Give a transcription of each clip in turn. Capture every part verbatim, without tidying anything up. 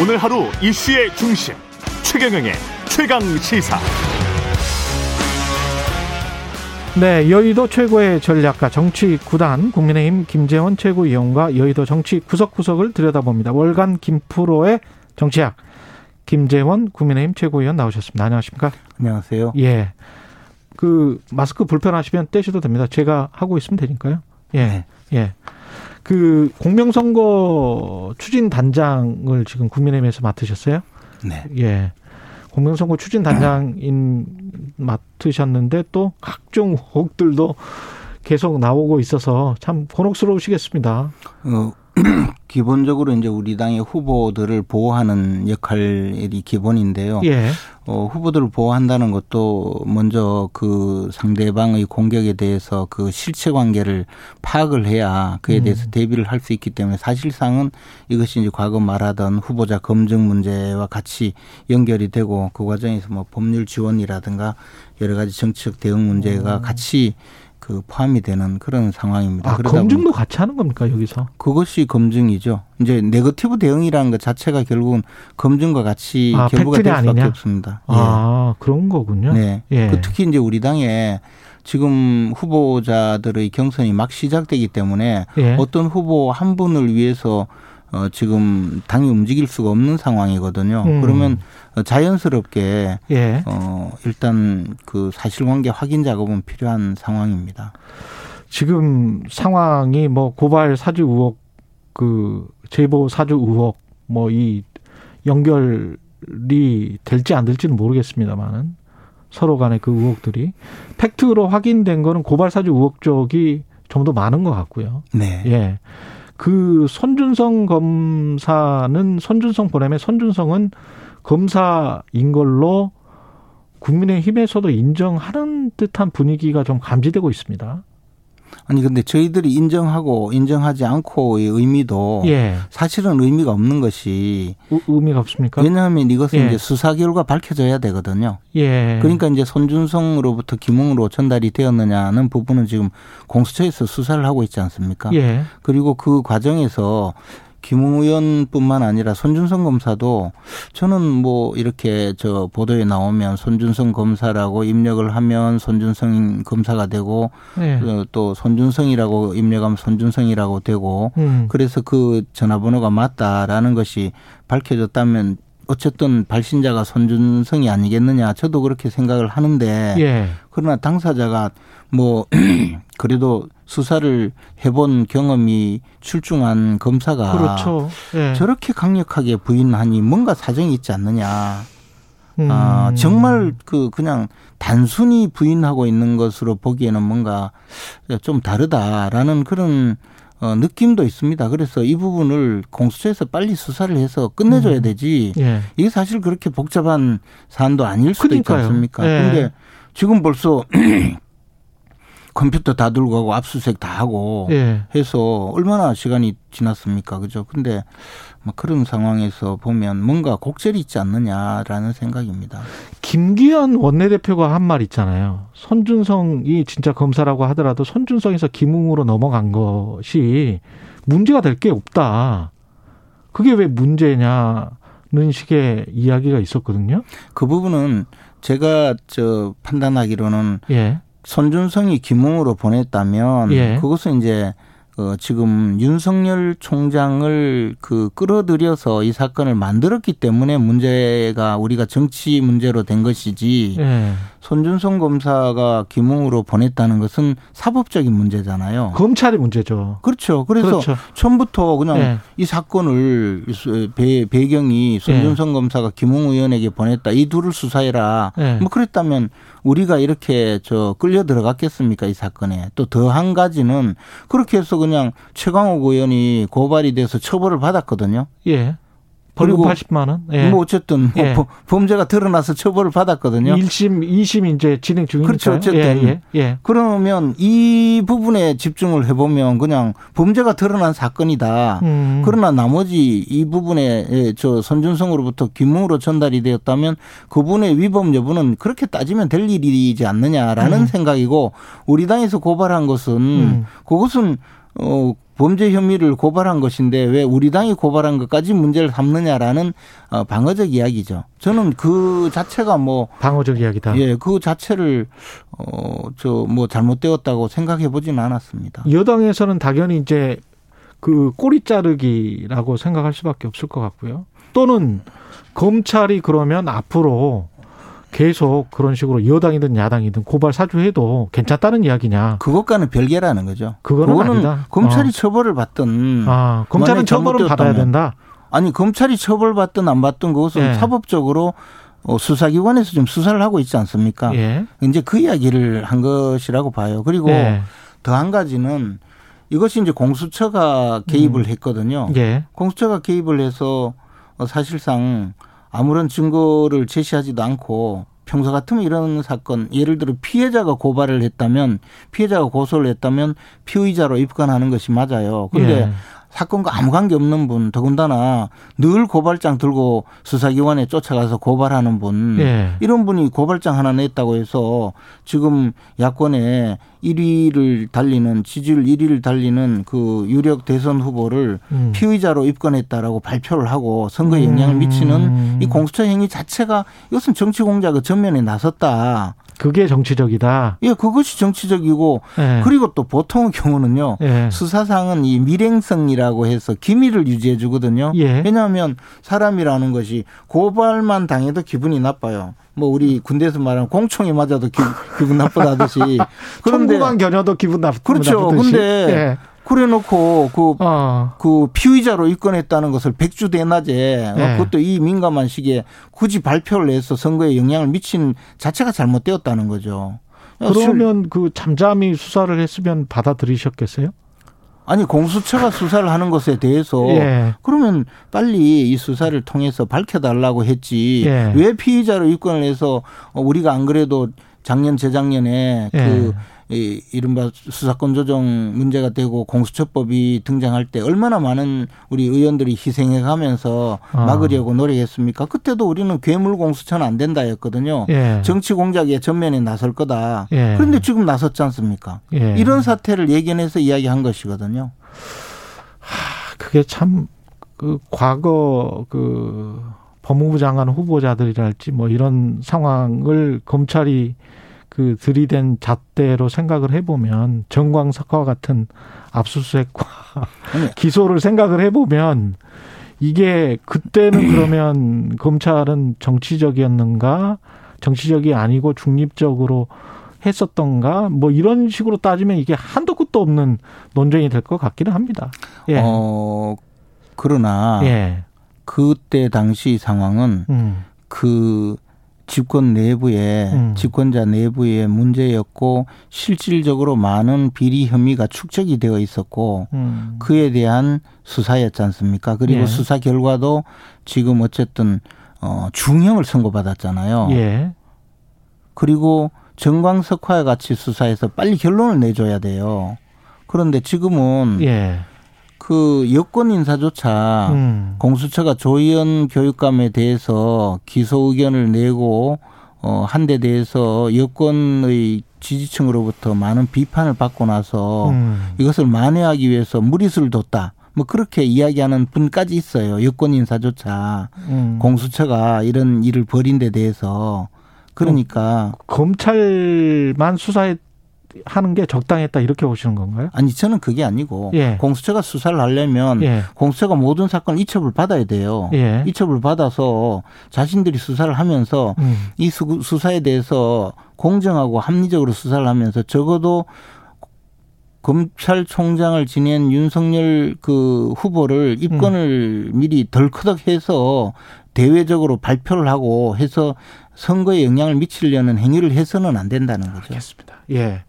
오늘 하루 이슈의 중심 최경영의 최강시사. 네, 여의도 최고의 전략가 정치 구단 국민의힘 김재원 최고위원과 여의도 정치 구석구석을 들여다봅니다. 월간 김프로의 정치학 김재원 국민의힘 최고위원 나오셨습니다. 안녕하십니까? 안녕하세요. 예, 그 마스크 불편하시면 떼셔도 됩니다. 제가 하고 있으면 되니까요. 예, 네. 예. 그 공명선거 추진 단장을 지금 국민의힘에서 맡으셨어요? 네. 예. 공명선거 추진 단장인 맡으셨는데 또 각종 의혹들도 계속 나오고 있어서 참 곤혹스러우시겠습니다. 어, 기본적으로 이제 우리 당의 후보들을 보호하는 역할이 기본인데요. 예. 어, 후보들을 보호한다는 것도 먼저 그 상대방의 공격에 대해서 그 실체 관계를 파악을 해야 그에 대해서 음. 대비를 할 수 있기 때문에 사실상은 이것이 이제 과거 말하던 후보자 검증 문제와 같이 연결이 되고, 그 과정에서 뭐 법률 지원이라든가 여러 가지 정치적 대응 문제가 음. 같이 그 포함이 되는 그런 상황입니다. 아, 검증도 같이 하는 겁니까, 여기서? 그것이 검증이죠. 이제 네거티브 대응이라는 것 자체가 결국은 검증과 같이 아, 결부가 될 수밖에 아니냐? 없습니다. 아, 예. 그런 거군요. 네. 예. 그 특히 이제 우리 당에 지금 후보자들의 경선이 막 시작되기 때문에 예. 어떤 후보 한 분을 위해서 어, 지금 당이 움직일 수가 없는 상황이거든요. 음. 그러면 자연스럽게 예. 어, 일단 그 사실관계 확인 작업은 필요한 상황입니다. 지금 상황이 뭐 고발 사주 의혹, 그 제보 사주 의혹, 뭐 이 연결이 될지 안 될지는 모르겠습니다만은 서로 간의 그 의혹들이 팩트로 확인된 거는 고발 사주 의혹 쪽이 좀 더 많은 것 같고요. 네. 예. 그 손준성 검사는 손준성 보냄에 손준성은 검사인 걸로 국민의힘에서도 인정하는 듯한 분위기가 좀 감지되고 있습니다. 아니 근데 저희들이 인정하고 인정하지 않고의 의미도 예. 사실은 의미가 없는 것이 의, 의미가 없습니까? 왜냐하면 이것은 예. 이제 수사 결과 밝혀져야 되거든요. 예. 그러니까 이제 손준성으로부터 김웅으로 전달이 되었느냐는 부분은 지금 공수처에서 수사를 하고 있지 않습니까? 예. 그리고 그 과정에서 김웅 의원뿐만 아니라 손준성 검사도 저는 뭐 이렇게 저 보도에 나오면 손준성 검사라고 입력을 하면 손준성 검사가 되고 네. 또 손준성이라고 입력하면 손준성이라고 되고 음. 그래서 그 전화번호가 맞다라는 것이 밝혀졌다면 어쨌든 발신자가 손준성이 아니겠느냐, 저도 그렇게 생각을 하는데 예. 그러나 당사자가 뭐 그래도 수사를 해본 경험이 출중한 검사가 그렇죠. 예. 저렇게 강력하게 부인하니 뭔가 사정이 있지 않느냐. 음. 아, 정말 그 그냥 단순히 부인하고 있는 것으로 보기에는 뭔가 좀 다르다라는 그런 어, 느낌도 있습니다. 그래서 이 부분을 공수처에서 빨리 수사를 해서 끝내줘야 음. 되지. 예. 이게 사실 그렇게 복잡한 사안도 아닐 수도 그러니까요. 있지 않습니까? 예. 그런데 지금 벌써 컴퓨터 다 들고 가고 압수수색 다 하고 예. 해서 얼마나 시간이 지났습니까? 그죠? 근데 막 그런 상황에서 보면 뭔가 곡절이 있지 않느냐라는 생각입니다. 김기현 원내대표가 한 말 있잖아요. 손준성이 진짜 검사라고 하더라도 손준성에서 김웅으로 넘어간 것이 문제가 될 게 없다. 그게 왜 문제냐는 식의 이야기가 있었거든요. 그 부분은 제가 저 판단하기로는 예. 손준성이 김웅으로 보냈다면 예. 그것은 이제 어 지금 윤석열 총장을 그 끌어들여서 이 사건을 만들었기 때문에 문제가 우리가 정치 문제로 된 것이지 예. 손준성 검사가 김웅으로 보냈다는 것은 사법적인 문제잖아요. 검찰의 문제죠. 그렇죠. 그래서 그렇죠. 처음부터 그냥 예. 이 사건을 배, 배경이 손준성 예. 검사가 김웅 의원에게 보냈다. 이 둘을 수사해라. 예. 뭐 그랬다면 우리가 이렇게 저 끌려 들어갔겠습니까, 이 사건에. 또 더 한 가지는 그렇게 해서 그냥 최강욱 의원이 고발이 돼서 처벌을 받았거든요. 예. 벌금 팔십만 원. 예. 뭐 어쨌든 예. 범죄가 드러나서 처벌을 받았거든요. 일 심, 이 심 이제 진행 중이니까요. 그렇죠. 어쨌든. 예, 예, 예. 그러면 이 부분에 집중을 해보면 그냥 범죄가 드러난 사건이다. 음. 그러나 나머지 이 부분에 저 손준성으로부터 김웅으로 전달이 되었다면 그분의 위법 여부는 그렇게 따지면 될 일이지 않느냐라는 음. 생각이고, 우리 당에서 고발한 것은 음. 그것은 어, 범죄 혐의를 고발한 것인데 왜 우리 당이 고발한 것까지 문제를 삼느냐라는 어, 방어적 이야기죠. 저는 그 자체가 뭐 방어적 이야기다. 예, 그 자체를 어, 저 뭐 잘못되었다고 생각해 보지는 않았습니다. 여당에서는 당연히 이제 그 꼬리 자르기라고 생각할 수밖에 없을 것 같고요. 또는 검찰이 그러면 앞으로 계속 그런 식으로 여당이든 야당이든 고발 사주해도 괜찮다는 이야기냐. 그것과는 별개라는 거죠. 그거는, 그거는 아니다. 검찰이 어. 처벌을 받든. 아, 검찰은 처벌을 받아야 된다. 아니, 검찰이 처벌받든 안 받든 그것은 예. 사법적으로 수사기관에서 좀 수사를 하고 있지 않습니까? 예. 이제 그 이야기를 한 것이라고 봐요. 그리고 예. 더 한 가지는 이것이 이제 공수처가 개입을 음. 했거든요. 예. 공수처가 개입을 해서 사실상 아무런 증거를 제시하지도 않고 평소 같으면 이런 사건, 예를 들어 피해자가 고발을 했다면, 피해자가 고소를 했다면 피의자로 입건하는 것이 맞아요. 그런데 예. 사건과 아무 관계 없는 분, 더군다나 늘 고발장 들고 수사기관에 쫓아가서 고발하는 분, 예. 이런 분이 고발장 하나 냈다고 해서 지금 야권에 일 위를 달리는, 지지율 일 위를 달리는 그 유력 대선 후보를 음. 피의자로 입건했다라고 발표를 하고 선거에 영향을 미치는 이 공수처 행위 자체가 이것은 정치 공작의 전면에 나섰다. 그게 정치적이다. 예, 그것이 정치적이고 예. 그리고 또 보통의 경우는요. 예. 수사상은 이 밀행성이라고 해서 기밀을 유지해 주거든요. 예. 왜냐하면 사람이라는 것이 고발만 당해도 기분이 나빠요. 뭐 우리 군대에서 말하는 공총에 맞아도 기, 기분 나쁘다듯이. 그런데 청구만 겨녀도 기분 나쁘, 그렇죠. 나쁘듯이. 그렇죠. 근데 예. 그래놓고 그, 어. 그 피의자로 입건했다는 것을 백주대낮에 예. 그것도 이 민감한 시기에 굳이 발표를 해서 선거에 영향을 미친 자체가 잘못되었다는 거죠. 그러면 그 잠잠히 수사를 했으면 받아들이셨겠어요? 아니, 공수처가 수사를 하는 것에 대해서 예. 그러면 빨리 이 수사를 통해서 밝혀달라고 했지 예. 왜 피의자로 입건을 해서 우리가 안 그래도 작년 재작년에 예. 그 이, 이른바 수사권 조정 문제가 되고 공수처법이 등장할 때 얼마나 많은 우리 의원들이 희생해가면서 어. 막으려고 노력했습니까? 그때도 우리는 괴물 공수처는 안 된다였거든요. 예. 정치 공작의 전면에 나설 거다. 예. 그런데 지금 나섰지 않습니까? 예. 이런 사태를 예견해서 이야기한 것이거든요. 하, 그게 참 그 과거 그 법무부 장관 후보자들이랄지 뭐 이런 상황을 검찰이 그 들이댄 잣대로 생각을 해보면 정광석과 같은 압수수색과 아니. 기소를 생각을 해보면 이게 그때는 그러면 검찰은 정치적이었는가 정치적이 아니고 중립적으로 했었던가 뭐 이런 식으로 따지면 이게 한도 끝도 없는 논쟁이 될 것 같기는 합니다. 예. 어, 그러나 예. 그때 당시 상황은 음. 그 집권 내부의 음. 집권자 내부의 문제였고 실질적으로 많은 비리 혐의가 축적이 되어 있었고 음. 그에 대한 수사였지 않습니까? 그리고 예. 수사 결과도 지금 어쨌든 어, 중형을 선고받았잖아요. 예. 그리고 정광석화와 같이 수사해서 빨리 결론을 내줘야 돼요. 그런데 지금은 예. 그 여권 인사조차 음. 공수처가 조희연 교육감에 대해서 기소 의견을 내고 어, 한 데 대해서 여권의 지지층으로부터 많은 비판을 받고 나서 음. 이것을 만회하기 위해서 무리수를 뒀다. 뭐 그렇게 이야기하는 분까지 있어요. 여권 인사조차 음. 공수처가 이런 일을 벌인 데 대해서. 그러니까 음, 검찰만 수사했 하는 게 적당했다 이렇게 보시는 건가요? 아니, 저는 그게 아니고 예. 공수처가 수사를 하려면 예. 공수처가 모든 사건을 이첩을 받아야 돼요. 예. 이첩을 받아서 자신들이 수사를 하면서 음. 이 수, 수사에 대해서 공정하고 합리적으로 수사를 하면서 적어도 검찰총장을 지낸 윤석열 그 후보를 입건을 음. 미리 덜커덕해서 대외적으로 발표를 하고 해서 선거에 영향을 미치려는 행위를 해서는 안 된다는 거죠. 알겠습니다. 예.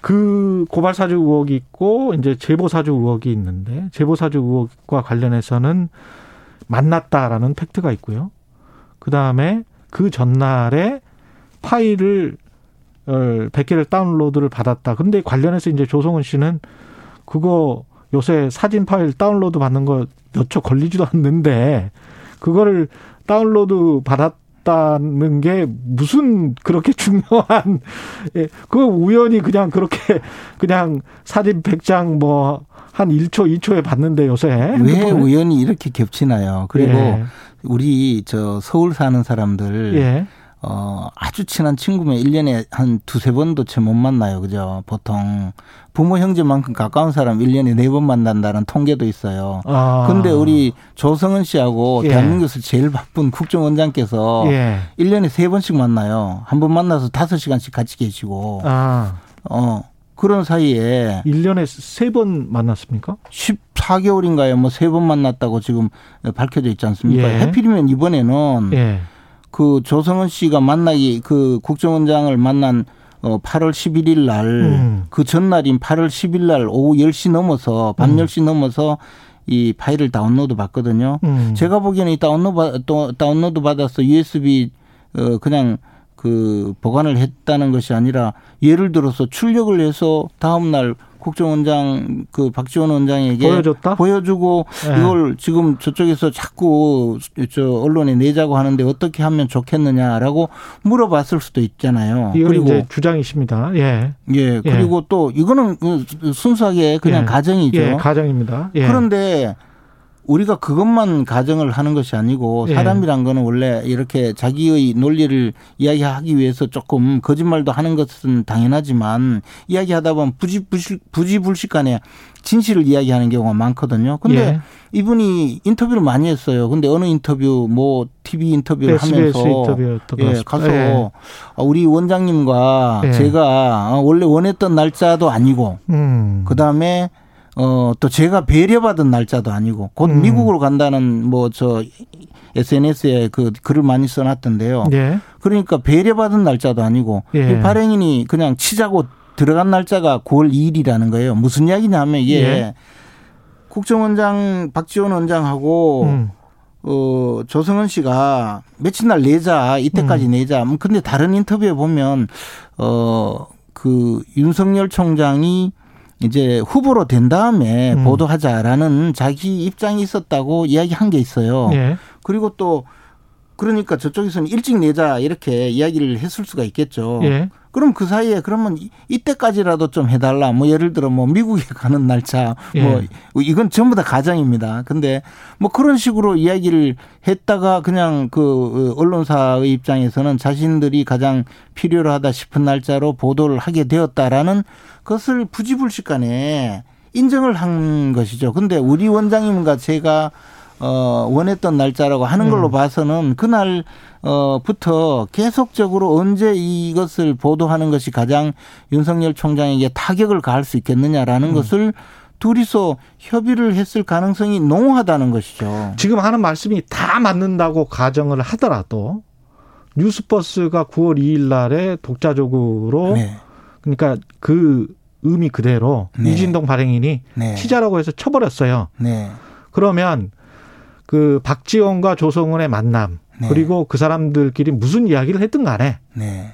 그 고발 사주 의혹이 있고 이제 제보 사주 의혹이 있는데 제보 사주 의혹과 관련해서는 만났다라는 팩트가 있고요. 그다음에 그 전날에 파일을 백 개를 다운로드를 받았다. 근데 관련해서 이제 조성은 씨는 그거 요새 사진 파일 다운로드 받는 거 몇 초 걸리지도 않는데 그거를 다운로드 받았다는 게 무슨 그렇게 중요한, 그거 우연히 그냥 그렇게 그냥 사진 백 장 뭐 한 일 초, 이 초에 봤는데 요새. 왜 우연히 이렇게 겹치나요? 그리고 예. 우리 저 서울 사는 사람들 예. 어, 아주 친한 친구면 일 년에 한 두세 번도 채 못 만나요. 그죠? 보통 부모 형제만큼 가까운 사람 일 년에 네 번 만난다는 통계도 있어요. 아. 근데 우리 조성은 씨하고 예. 대한민국에서 제일 바쁜 국정원장께서 예. 일 년에 세 번씩 만나요. 한 번 만나서 다섯 시간씩 같이 계시고. 아. 어. 그런 사이에. 일 년에 세 번 만났습니까? 십사 개월인가요? 뭐 세 번 만났다고 지금 밝혀져 있지 않습니까? 예. 해필이면 이번에는. 예. 그 조성은 씨가 만나기 그 국정원장을 만난 팔월 십일일 날, 음. 그 전날인 팔월 십일 날 오후 열 시 넘어서 밤 음. 열 시 넘어서 이 파일을 다운로드 받거든요. 음. 제가 보기에는 이 다운로드, 다운로드 받아서 유에스비 그냥 그 보관을 했다는 것이 아니라 예를 들어서 출력을 해서 다음 날 국정원장 그 박지원 원장에게 보여줬다? 보여주고 네. 이걸 지금 저쪽에서 자꾸 저 언론에 내자고 하는데 어떻게 하면 좋겠느냐라고 물어봤을 수도 있잖아요. 그리고 이제 주장이십니다. 예. 예. 그리고 예. 또 이거는 순수하게 그냥 예. 가정이죠. 예. 가정입니다. 예. 그런데 우리가 그것만 가정을 하는 것이 아니고 사람이란 거는 원래 이렇게 자기의 논리를 이야기하기 위해서 조금 거짓말도 하는 것은 당연하지만 이야기하다 보면 부지불식, 부지불식 간에 진실을 이야기하는 경우가 많거든요. 근데 예. 이분이 인터뷰를 많이 했어요. 근데 어느 인터뷰 뭐 티비 인터뷰를 에스비에스 하면서 예, 가서 예. 우리 원장님과 예. 제가 원래 원했던 날짜도 아니고 음. 그다음에 어, 또 제가 배려받은 날짜도 아니고 곧 음. 미국으로 간다는 뭐 저 에스엔에스에 그 글을 많이 써놨던데요. 예. 그러니까 배려받은 날짜도 아니고 예. 이 발행인이 그냥 치자고 들어간 날짜가 구월 이일이라는 거예요. 무슨 이야기냐 하면 이게 예. 국정원장 박지원 원장하고 음. 어, 조성은 씨가 며칠 날 내자 이때까지 음. 내자. 근데 다른 인터뷰에 보면 어, 그 윤석열 총장이 이제 후보로 된 다음에 음. 보도하자라는 자기 입장이 있었다고 이야기한 게 있어요. 예. 그리고 또 그러니까 저쪽에서는 일찍 내자 이렇게 이야기를 했을 수가 있겠죠. 예. 그럼 그 사이에 그러면 이때까지라도 좀 해달라. 뭐 예를 들어 뭐 미국에 가는 날짜 뭐 예. 이건 전부 다 가정입니다. 근데 뭐 그런 식으로 이야기를 했다가 그냥 그 언론사의 입장에서는 자신들이 가장 필요로 하다 싶은 날짜로 보도를 하게 되었다라는 그것을 부지불식 간에 인정을 한 것이죠. 근데 우리 원장님과 제가 어, 원했던 날짜라고 하는 걸로 음. 봐서는 그날, 어, 부터 계속적으로 언제 이것을 보도하는 것이 가장 윤석열 총장에게 타격을 가할 수 있겠느냐라는 음. 것을 둘이서 협의를 했을 가능성이 농후하다는 것이죠. 지금 하는 말씀이 다 맞는다고 가정을 하더라도 뉴스버스가 구월 이일 날에 독자적으로 네. 그러니까 그 의미 그대로 네. 이진동 발행인이 네. 치자라고 해서 쳐버렸어요. 네. 그러면 그 박지원과 조성은의 만남 네. 그리고 그 사람들끼리 무슨 이야기를 했든 간에 네.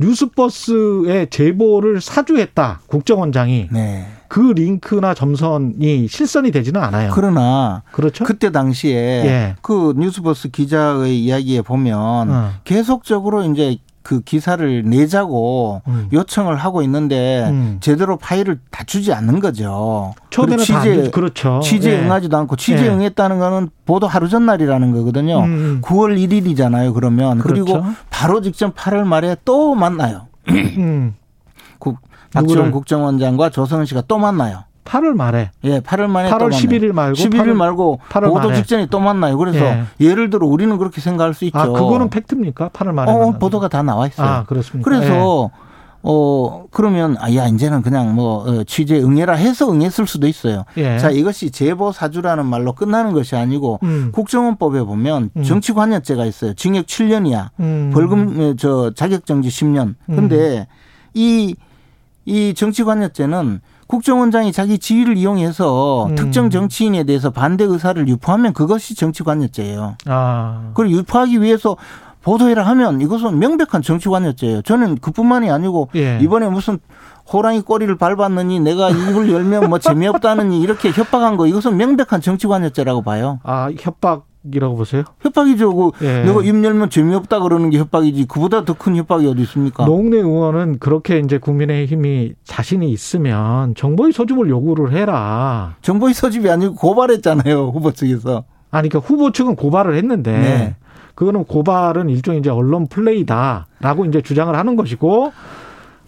뉴스버스의 제보를 사주했다 국정원장이 네. 그 링크나 점선이 실선이 되지는 않아요. 그러나 그렇죠? 그때 당시에 예. 그 뉴스버스 기자의 이야기에 보면 어. 계속적으로 이제 그 기사를 내자고 음. 요청을 하고 있는데 음. 제대로 파일을 다 주지 않는 거죠. 처음에는 취재, 다 안 주죠. 그렇죠. 취재에 예. 응하지도 않고 취재에 예. 응했다는 거는 보도 하루 전날이라는 거거든요. 음. 구월 일일이잖아요. 그러면. 그렇죠. 그리고 바로 직전 팔월 말에 또 만나요. 음. 국, 박지원 국정원장과 조성은 씨가 또 만나요. 팔월 말에. 예, 팔월 말에. 팔월 십일일 말고. 십일 일 말고. 보도 직전에 또 만나요. 그래서 예. 예를 들어 우리는 그렇게 생각할 수 있죠. 아, 그거는 팩트입니까? 팔월 말에. 어, 보도가 다 나와 있어요. 아, 그렇습니까? 그래서, 예. 어, 그러면, 아, 야, 이제는 그냥 뭐, 취재 응해라 해서 응했을 수도 있어요. 예. 자, 이것이 제보 사주라는 말로 끝나는 것이 아니고, 음. 국정원법에 보면 음. 정치관여죄가 있어요. 징역 칠 년이야. 음. 벌금, 저, 자격정지 십 년. 음. 근데 이, 이 정치관여죄는 국정원장이 자기 지위를 이용해서 음. 특정 정치인에 대해서 반대 의사를 유포하면 그것이 정치관여죄예요. 아. 그걸 유포하기 위해서 보도해라 하면 이것은 명백한 정치관여죄예요. 저는 그뿐만이 아니고 예. 이번에 무슨 호랑이 꼬리를 밟았느니 내가 입을 열면 뭐 재미없다느니 이렇게 협박한 거 이것은 명백한 정치관여죄라고 봐요. 아, 협박. 협박이라고 보세요? 협박이죠. 예. 내가 입 열면 재미없다 그러는 게 협박이지. 그보다 더 큰 협박이 어디 있습니까? 노웅래 의원은 그렇게 이제 국민의힘이 자신이 있으면 정보의 소집을 요구를 해라. 정보의 소집이 아니고 고발했잖아요. 후보 측에서. 아니 그러니까 후보 측은 고발을 했는데 네. 그거는 고발은 일종의 이제 언론 플레이다라고 이제 주장을 하는 것이고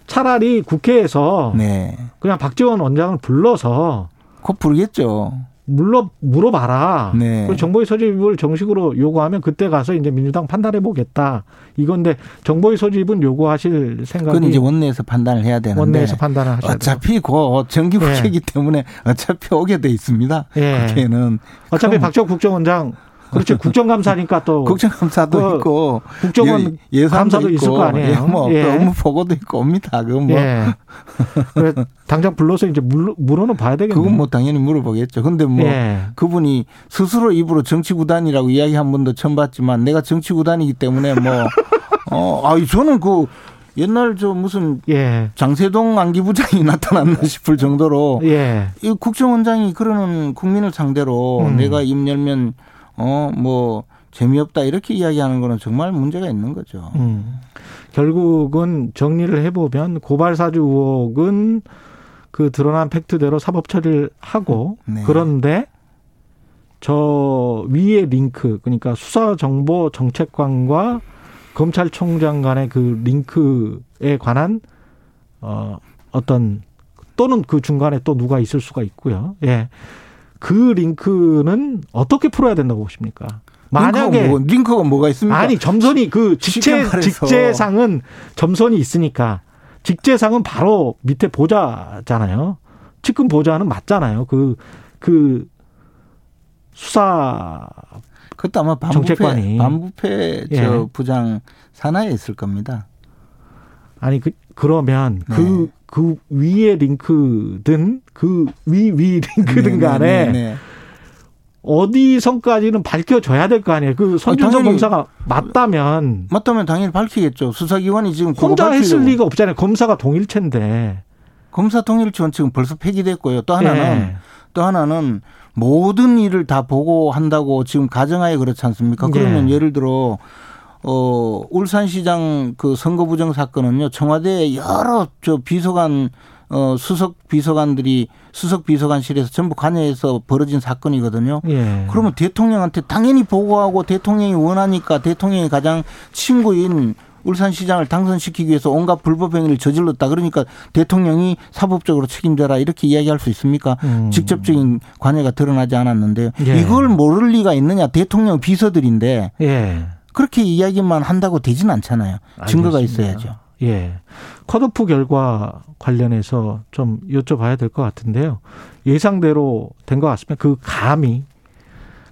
차라리 국회에서 네. 그냥 박지원 원장을 불러서 곧 부르겠죠. 물러 물어봐라. 네. 정보의 소집을 정식으로 요구하면 그때 가서 이제 민주당 판단해 보겠다. 이건데 정보의 소집은 요구하실 생각이 그건 이제 원내에서 판단을 해야 되는데 원내에서 판단을 하셔야 어차피 고 정기 국회이기 네. 때문에 어차피 오게 돼 있습니다. 네. 국회는 어차피 박지원 국정원장 그렇죠. 국정감사니까 또 국정감사도 그 있고 국정원 예산감사도 있을 거 아니에요. 예, 뭐 예. 업무 보고도 있고 옵니다. 그건 뭐 예. 그래 당장 불러서 이제 물, 물어는 봐야 되겠네요. 그건 뭐 당연히 물어보겠죠. 근데 뭐 예. 그분이 스스로 입으로 정치구단이라고 이야기 한 번도 처음 봤지만 내가 정치구단이기 때문에 뭐 어, 아이 저는 그 옛날 저 무슨 예. 장세동 안기부장이 나타났나 싶을 정도로 예. 이 국정원장이 그러는 국민을 상대로 음. 내가 입 열면 어, 뭐 재미없다 이렇게 이야기하는 거는 정말 문제가 있는 거죠. 음. 결국은 정리를 해보면 고발사주 의혹은 그 드러난 팩트대로 사법 처리를 하고 네. 그런데 저 위에 링크 그러니까 수사정보정책관과 검찰총장 간의 그 링크에 관한 어, 어떤 또는 그 중간에 또 누가 있을 수가 있고요. 예. 그 링크는 어떻게 풀어야 된다고 보십니까? 만약에 링크가, 뭐, 링크가 뭐가 있습니까? 아니 점선이 그 직제 직제상은 점선이 있으니까 직제상은 바로 밑에 보좌잖아요. 측근 보좌는 맞잖아요. 그 그 수사 그것도 아마 반부패 정책관이. 반부패 저 예. 부장 산하에 있을 겁니다. 아니 그 그러면 네. 그 그 위에 링크든 그 위 위 링크든 간에 네, 네, 네. 어디 선까지는 밝혀줘야 될 거 아니에요. 그 손준성 검사가 맞다면. 맞다면 당연히 밝히겠죠. 수사기관이 지금. 혼자 했을 밝히려고. 리가 없잖아요. 검사가 동일체인데. 검사 동일체는 지금 벌써 폐기됐고요. 또 하나는. 네. 또 하나는 모든 일을 다 보고 한다고 지금 가정하에 그렇지 않습니까? 그러면 네. 예를 들어 어, 울산시장 그 선거 부정 사건은요, 청와대 여러 저 비서관, 어, 수석 비서관들이 수석 비서관실에서 전부 관여해서 벌어진 사건이거든요. 예. 그러면 대통령한테 당연히 보고하고 대통령이 원하니까 대통령이 가장 친구인 울산시장을 당선시키기 위해서 온갖 불법행위를 저질렀다. 그러니까 대통령이 사법적으로 책임져라 이렇게 이야기할 수 있습니까? 음. 직접적인 관여가 드러나지 않았는데 예. 이걸 모를 리가 있느냐. 대통령 비서들인데. 예. 그렇게 이야기만 한다고 되진 않잖아요. 증거가 알겠습니다. 있어야죠. 예. 컷오프 결과 관련해서 좀 여쭤봐야 될 것 같은데요. 예상대로 된 것 같습니다. 그 감이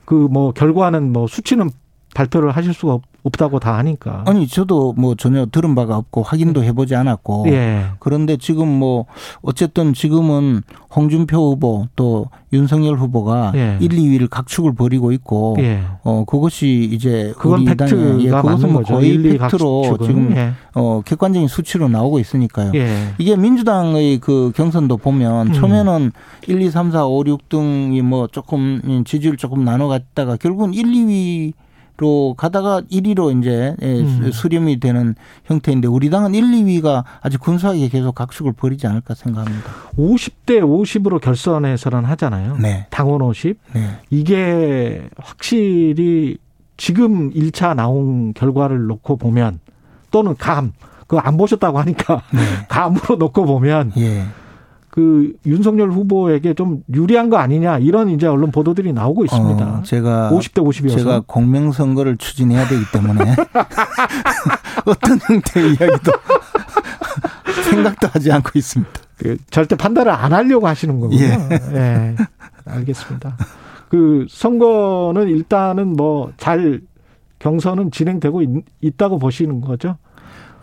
그 뭐 결과는 뭐 수치는 발표를 하실 수가 없다고 다 아니까. 아니 저도 뭐 전혀 들은 바가 없고 확인도 해보지 않았고. 예. 그런데 지금 뭐 어쨌든 지금은 홍준표 후보 또 윤석열 후보가 예. 일, 이 위를 각축을 벌이고 있고. 예. 어 그것이 이제 그건 팩트가 예, 맞는 거죠. 거의 일, 이 팩트로 각축은. 지금 예. 어 객관적인 수치로 나오고 있으니까요. 예. 이게 민주당의 그 경선도 보면 음. 처음에는 일, 이, 삼, 사, 오, 육 등이 뭐 조금 지지율 조금 나눠갔다가 결국은 일, 이 위 로 가다가 일 위로 이제 음. 수렴이 되는 형태인데 우리 당은 일, 이 위가 아주 군수하게 계속 각축을 벌이지 않을까 생각합니다. 오십 대 오십으로 결선에서는 하잖아요. 네. 당원 오십. 네. 이게 확실히 지금 일 차 나온 결과를 놓고 보면 또는 감, 그거 안 보셨다고 하니까 네. 감으로 놓고 보면 예. 그 윤석열 후보에게 좀 유리한 거 아니냐 이런 이제 언론 보도들이 나오고 있습니다. 어, 제가 오십 대 오십이어서 제가 공명선거를 추진해야 되기 때문에 어떤 형태의 이야기도 생각도 하지 않고 있습니다. 그 절대 판단을 안 하려고 하시는 거군요. 예, 네, 알겠습니다. 그 선거는 일단은 뭐 잘 경선은 진행되고 있, 있다고 보시는 거죠?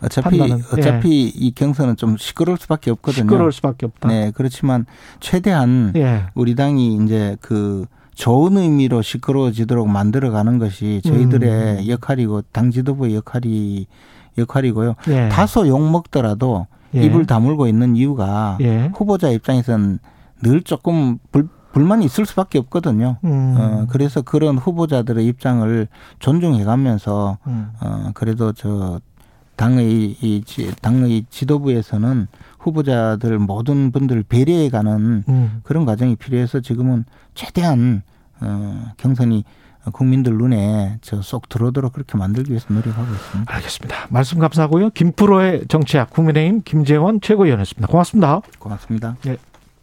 어차피 판단은. 어차피 예. 이 경선은 좀 시끄러울 수밖에 없거든요. 시끄러울 수밖에 없다. 네, 그렇지만 최대한 예. 우리 당이 이제 그 좋은 의미로 시끄러워지도록 만들어가는 것이 저희들의 음. 역할이고 당 지도부의 역할이 역할이고요. 예. 다소 욕 먹더라도 예. 입을 다물고 있는 이유가 예. 후보자 입장에서는 늘 조금 불. 불만이 있을 수밖에 없거든요. 음. 어, 그래서 그런 후보자들의 입장을 존중해가면서 음. 어, 그래도 저 당의 이 당의 지도부에서는 후보자들 모든 분들을 배려해가는 음. 그런 과정이 필요해서 지금은 최대한 어, 경선이 국민들 눈에 저 쏙 들어오도록 그렇게 만들기 위해서 노력하고 있습니다. 알겠습니다. 말씀 감사하고요. 김프로의 정치학 국민의힘 김재원 최고위원이었습니다. 고맙습니다. 고맙습니다. 네.